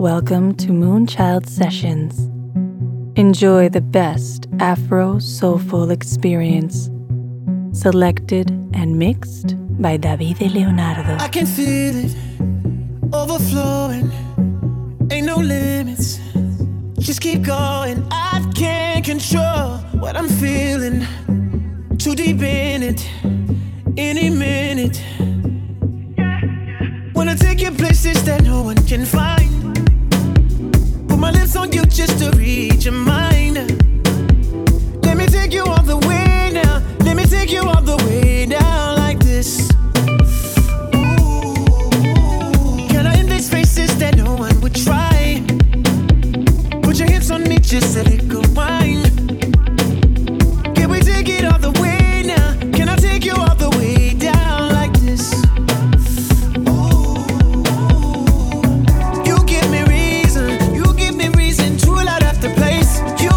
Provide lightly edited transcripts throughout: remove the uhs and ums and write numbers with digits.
Welcome to Moonchild Sessions. Enjoy the best Afro-soulful experience. Selected and mixed by Davide Leonardo. I can feel it overflowing. Ain't no limits. Just keep going. I can't control what I'm feeling. Too deep in it. Any minute. Wanna take you places that no one can find. Put my lips on you just to reach your mind. Let me take you all the way now. Let me take you all the way down like this. Ooh. Can I invade spaces that no one would try? Put your hips on me just a little wine. Can we take it all the way now? Can I take you all the way down like this? You give me reason to light up the place. You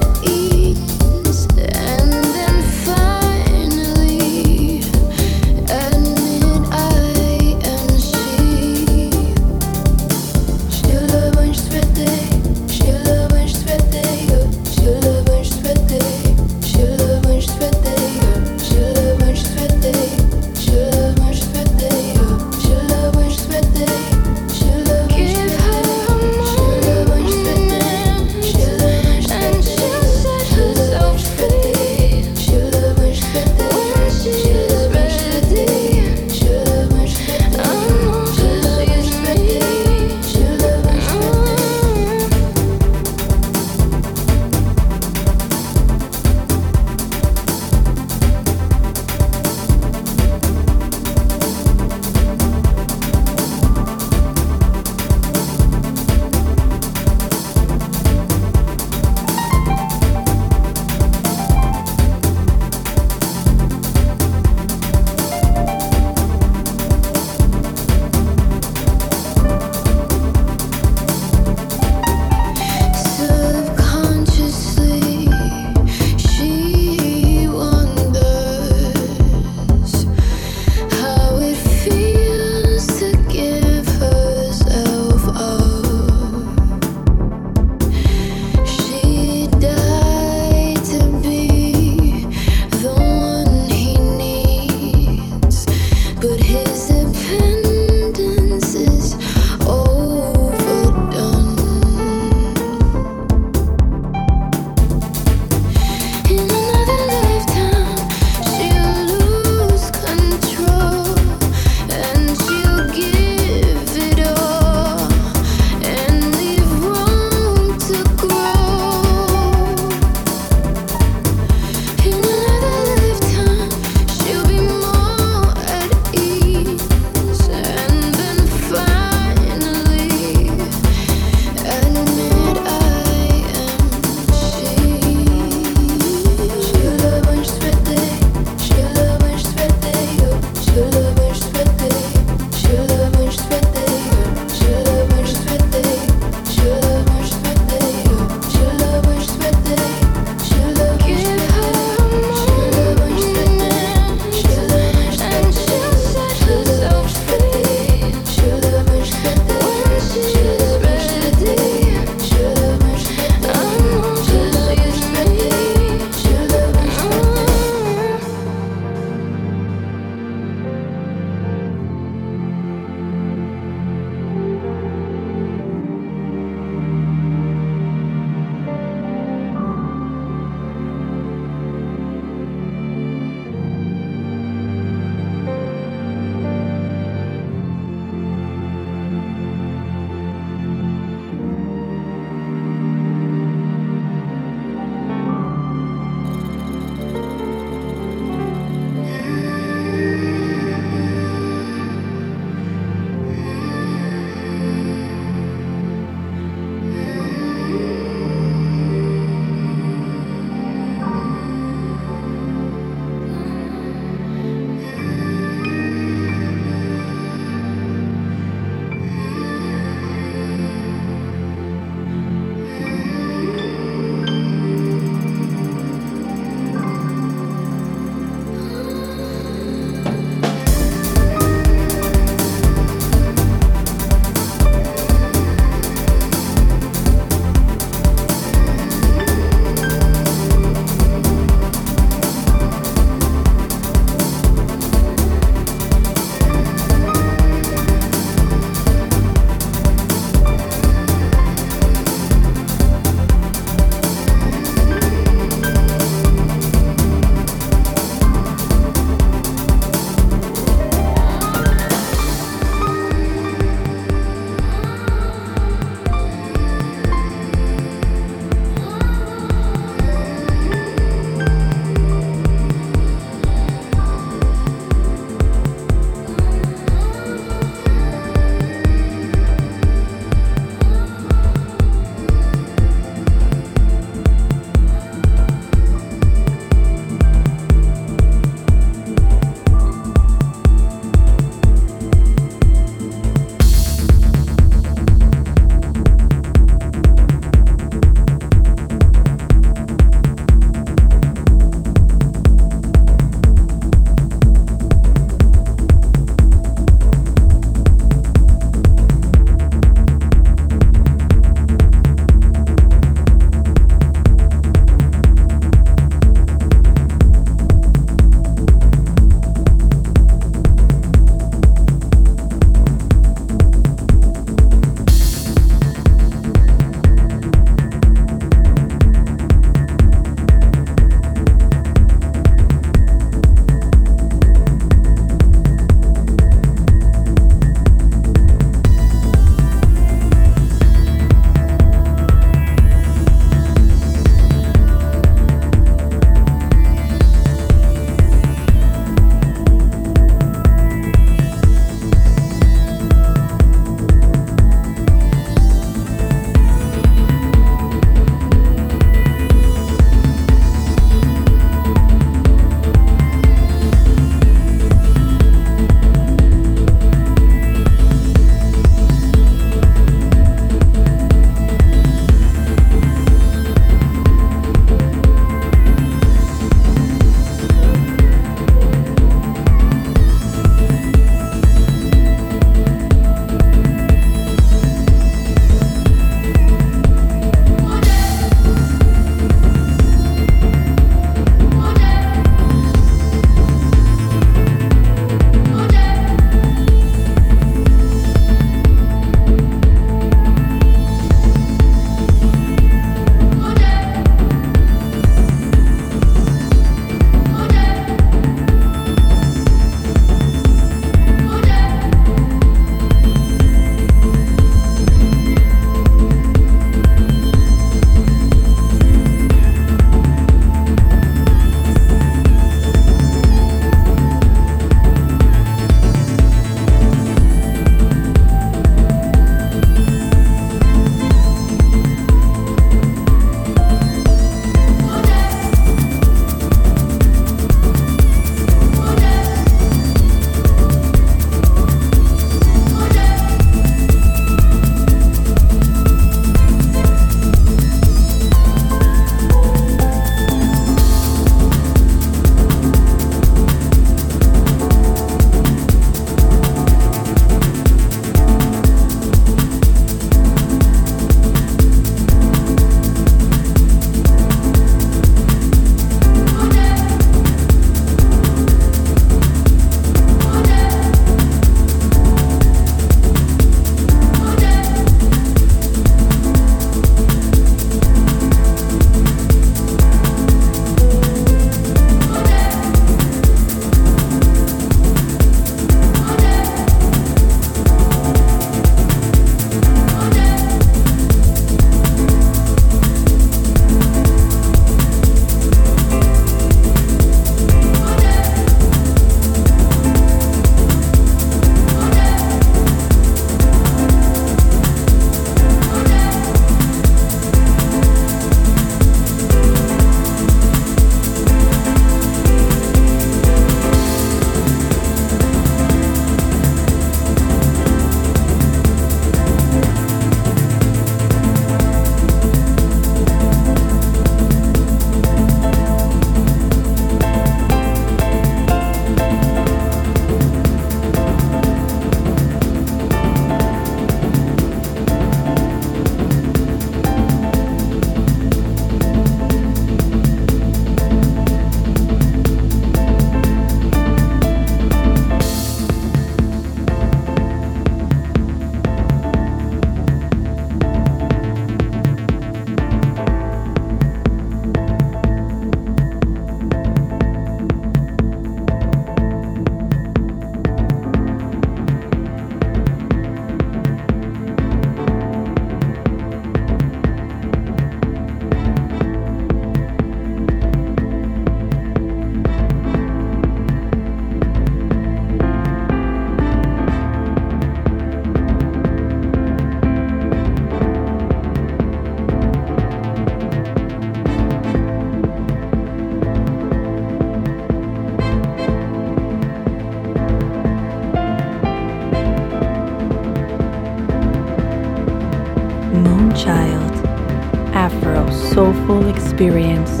Afro-soulful experience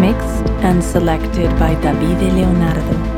mixed and selected by Davide Leonardo.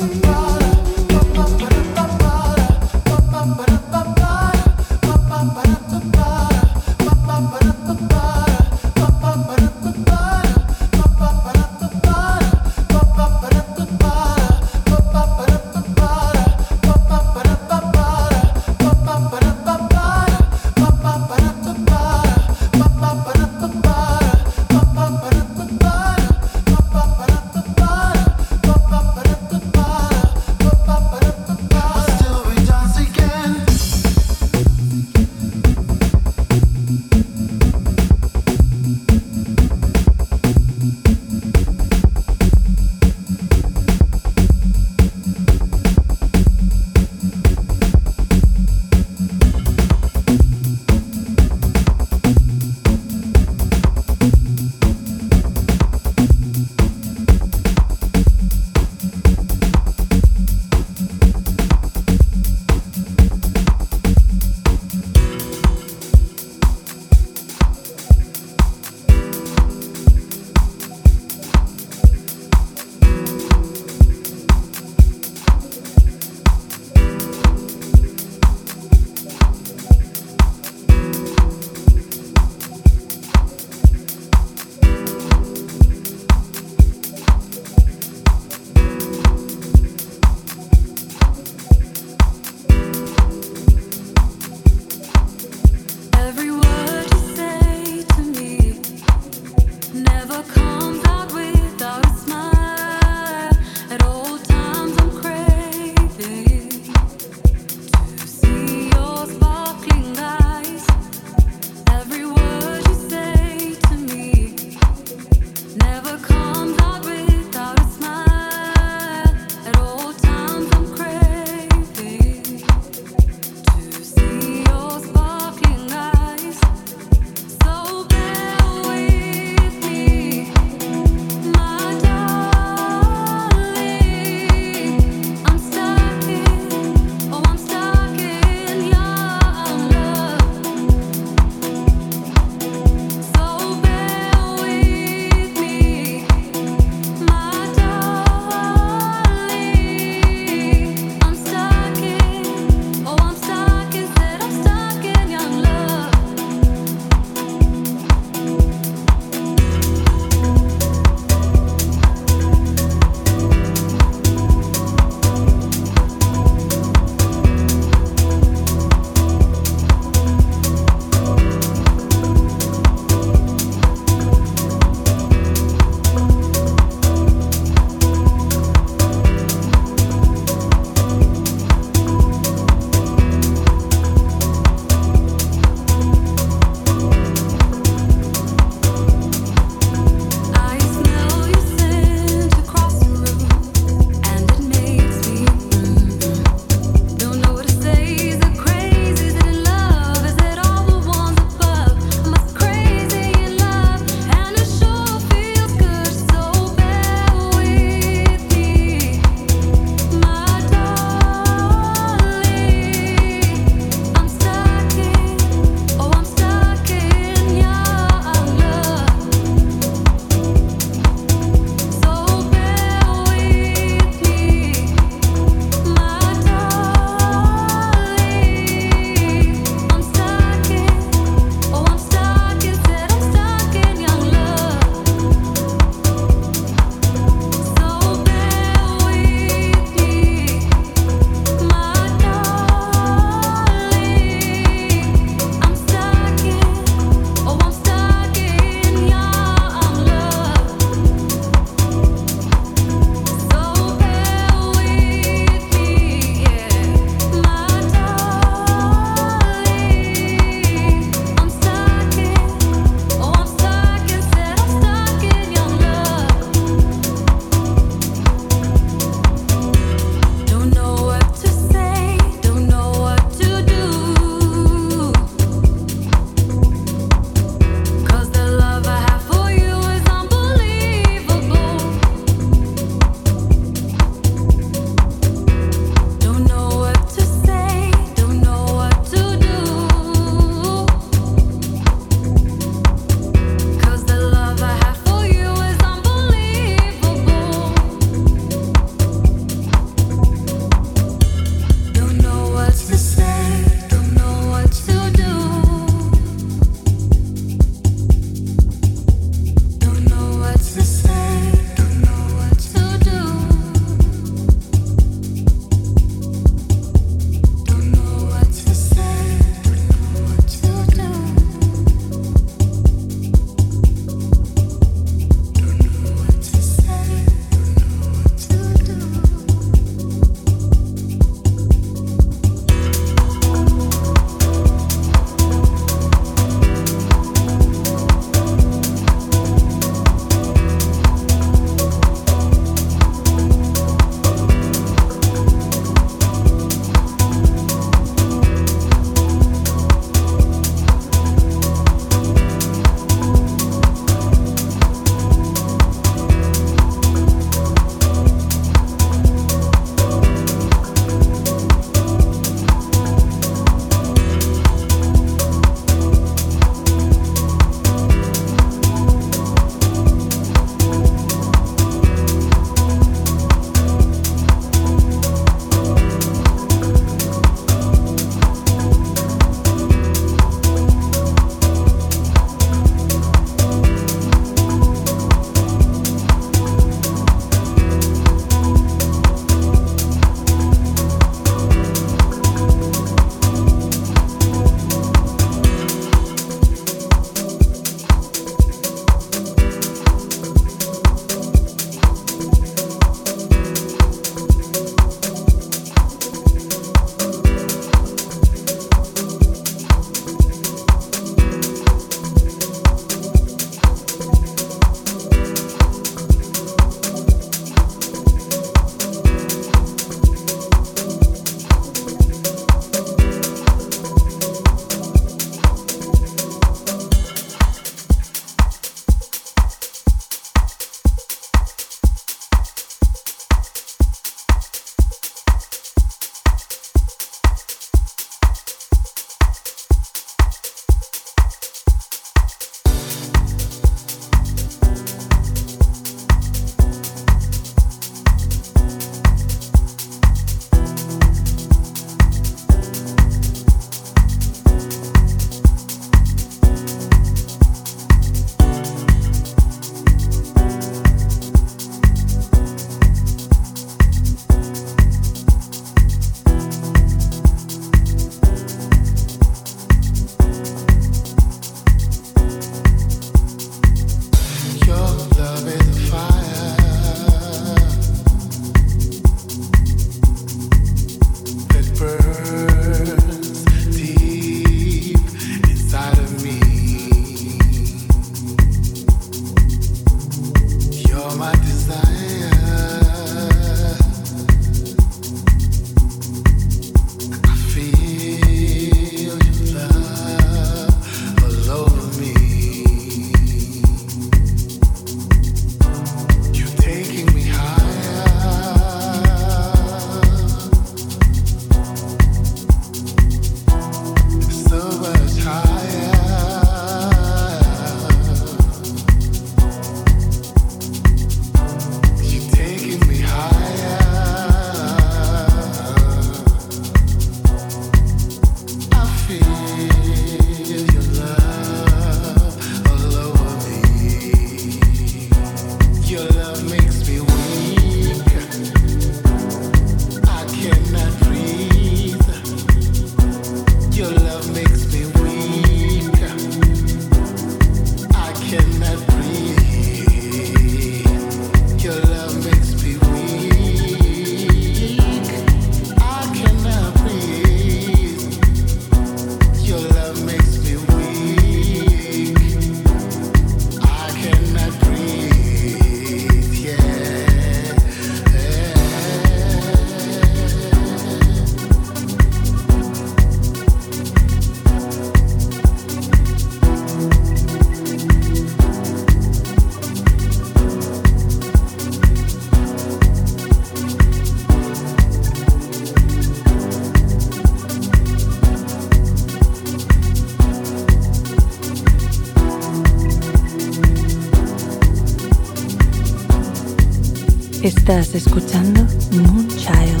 Estás escuchando Moonchild.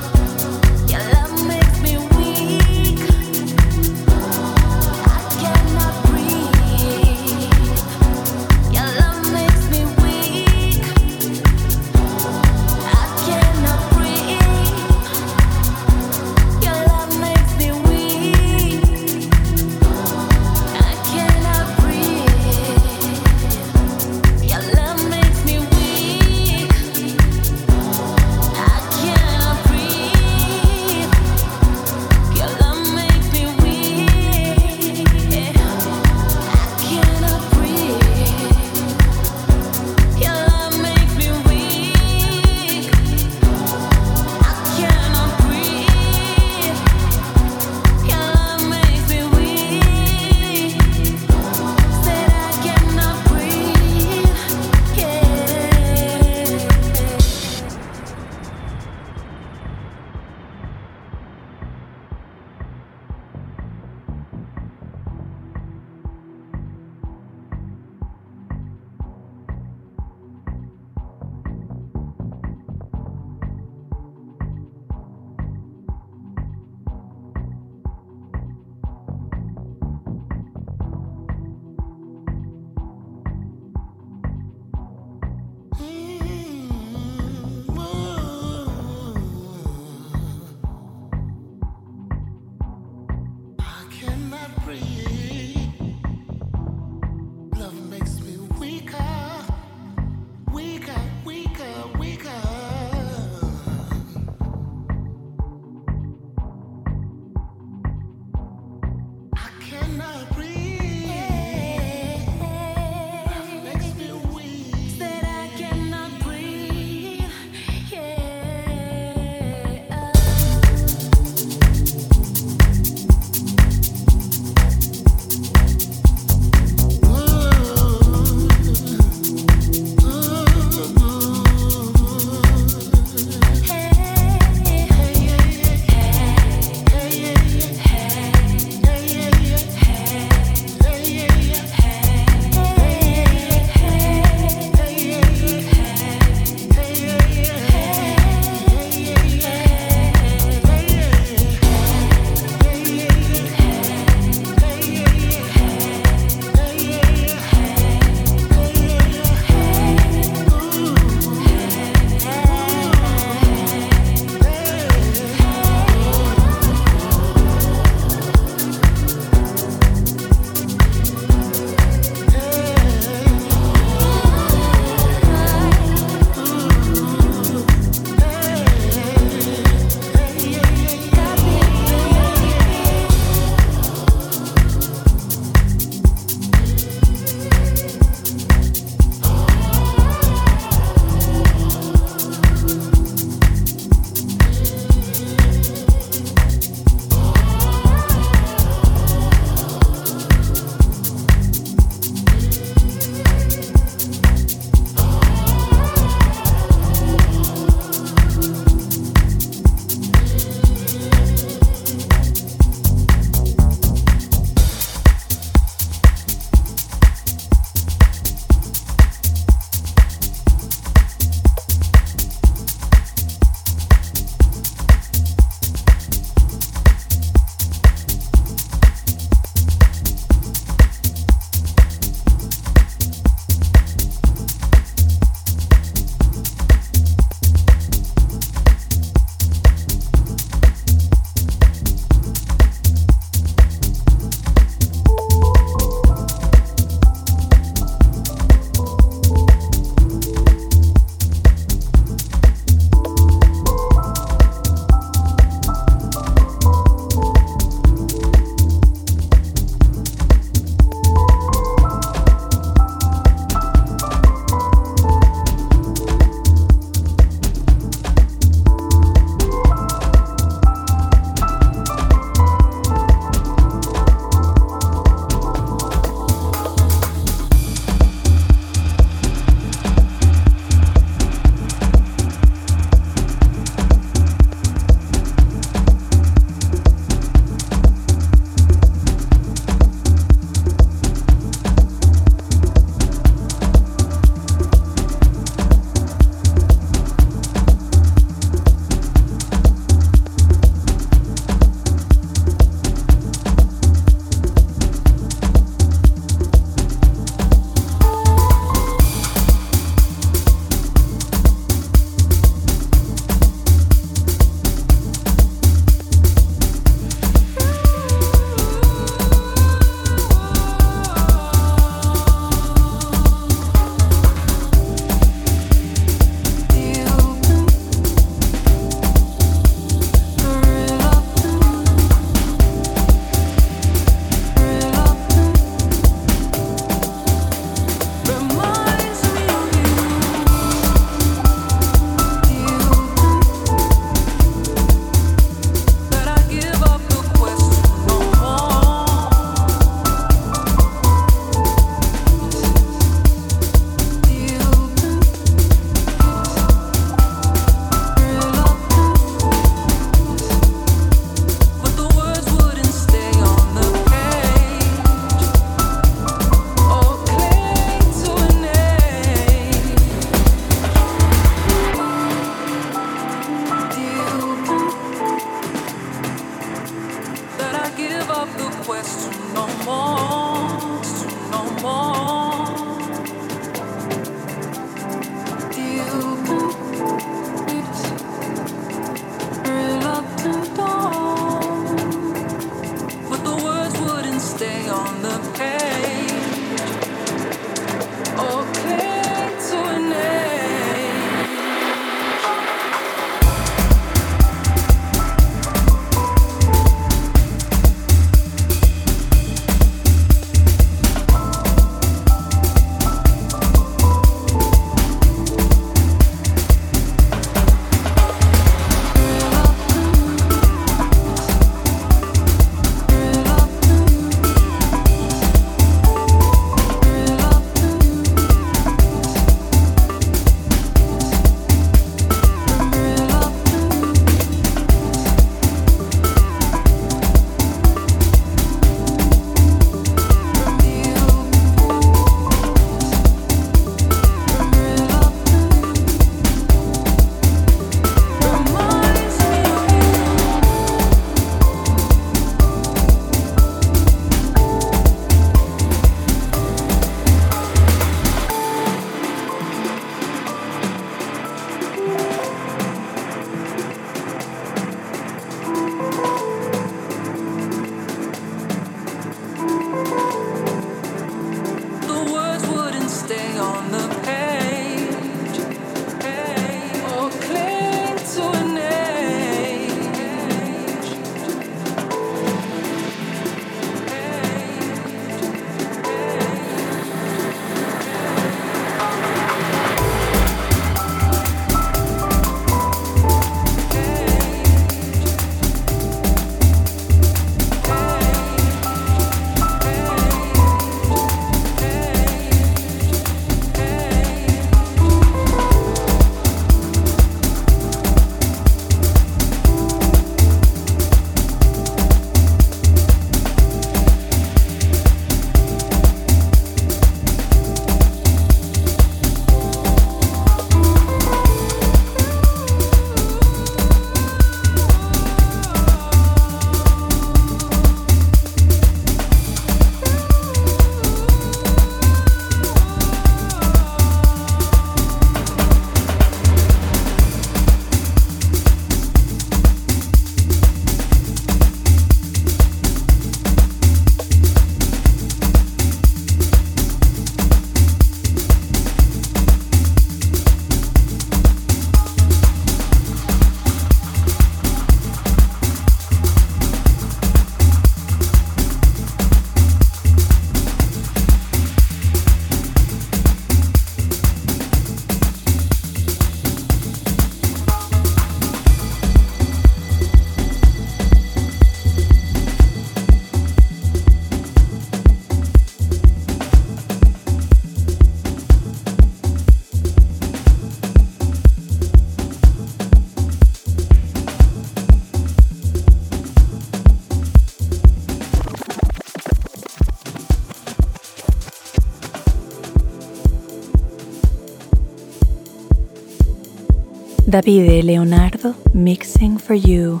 Davide Leonardo mixing for you.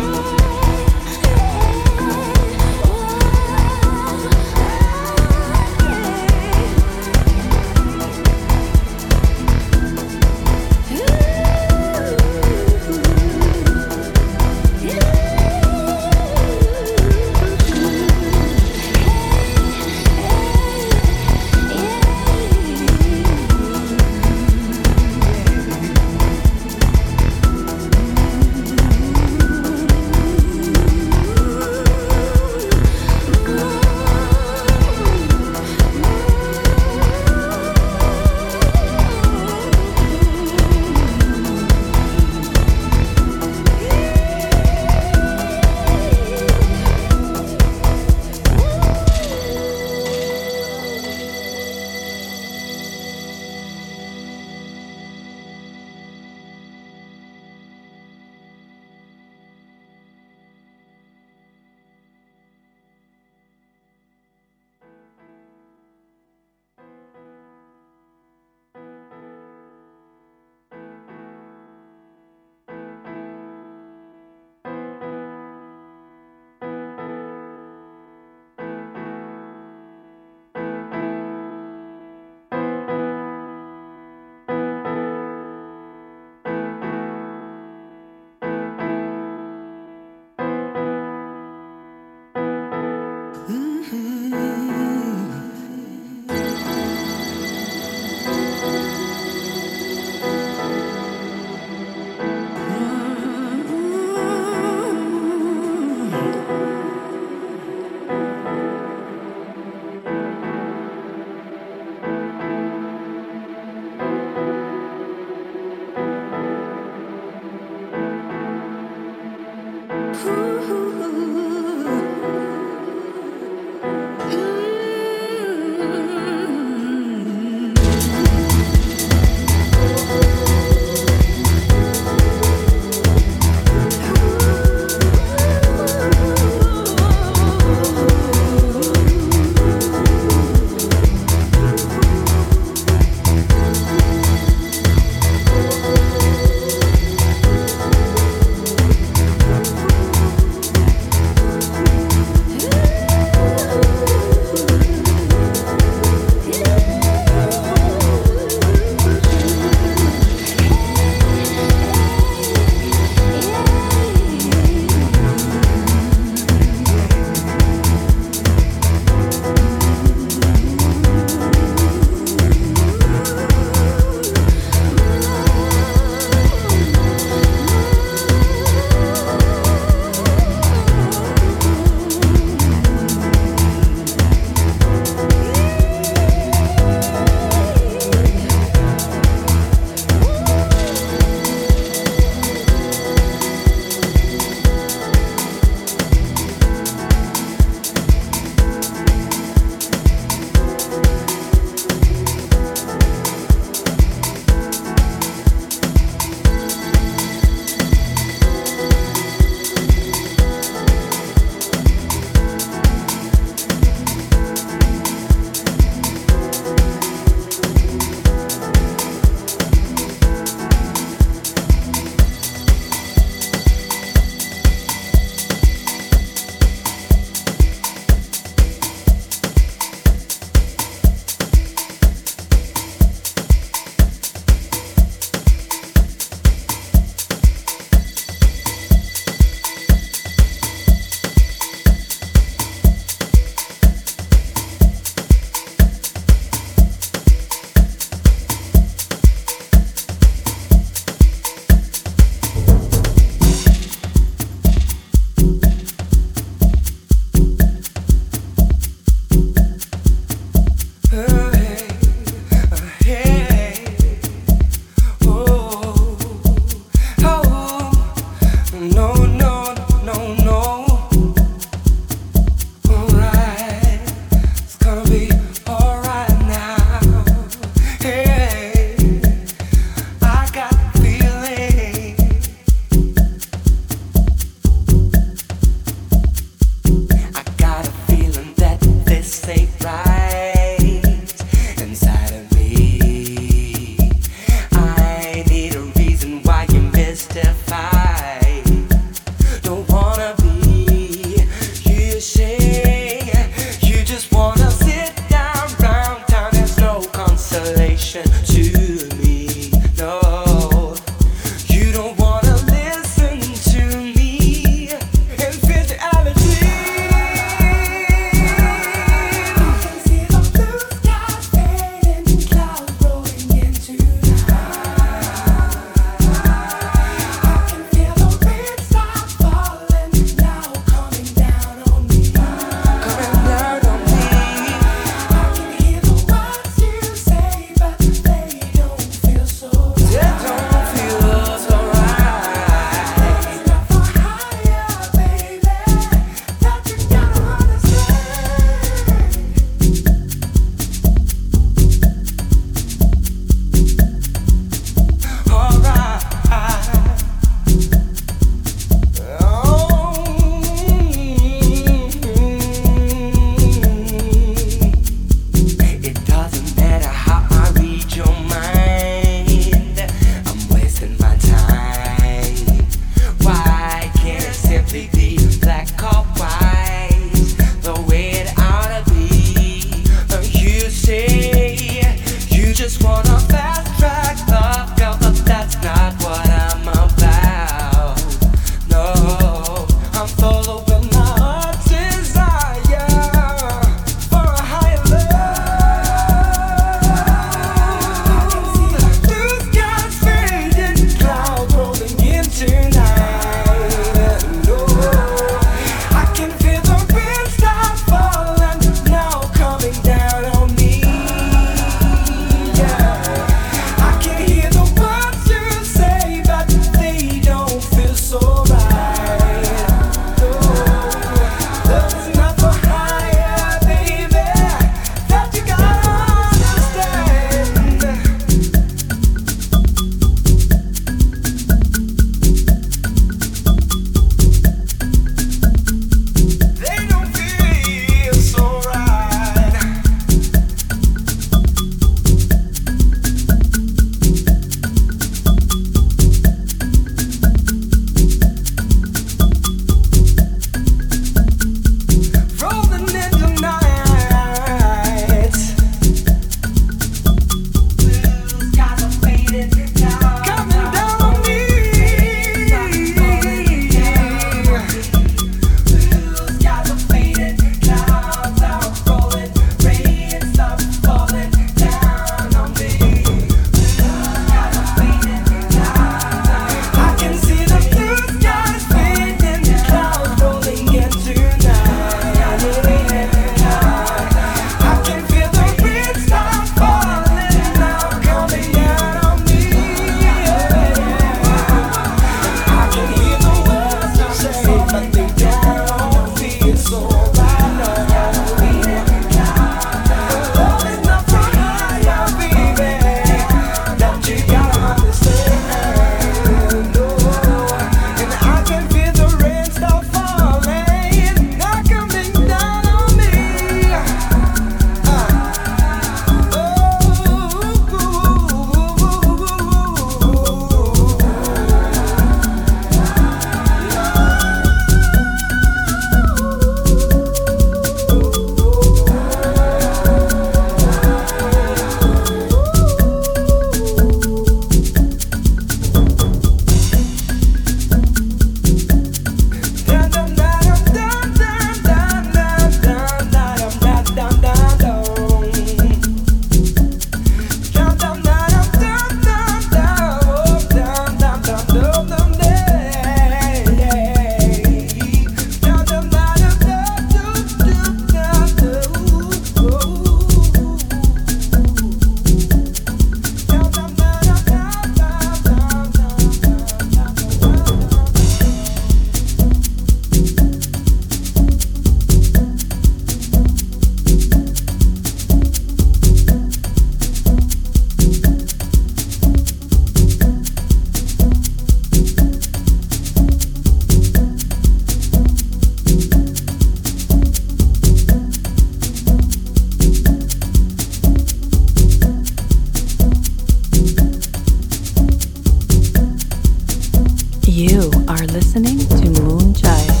You are listening to Moonchild.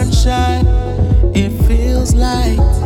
Sunshine, it feels like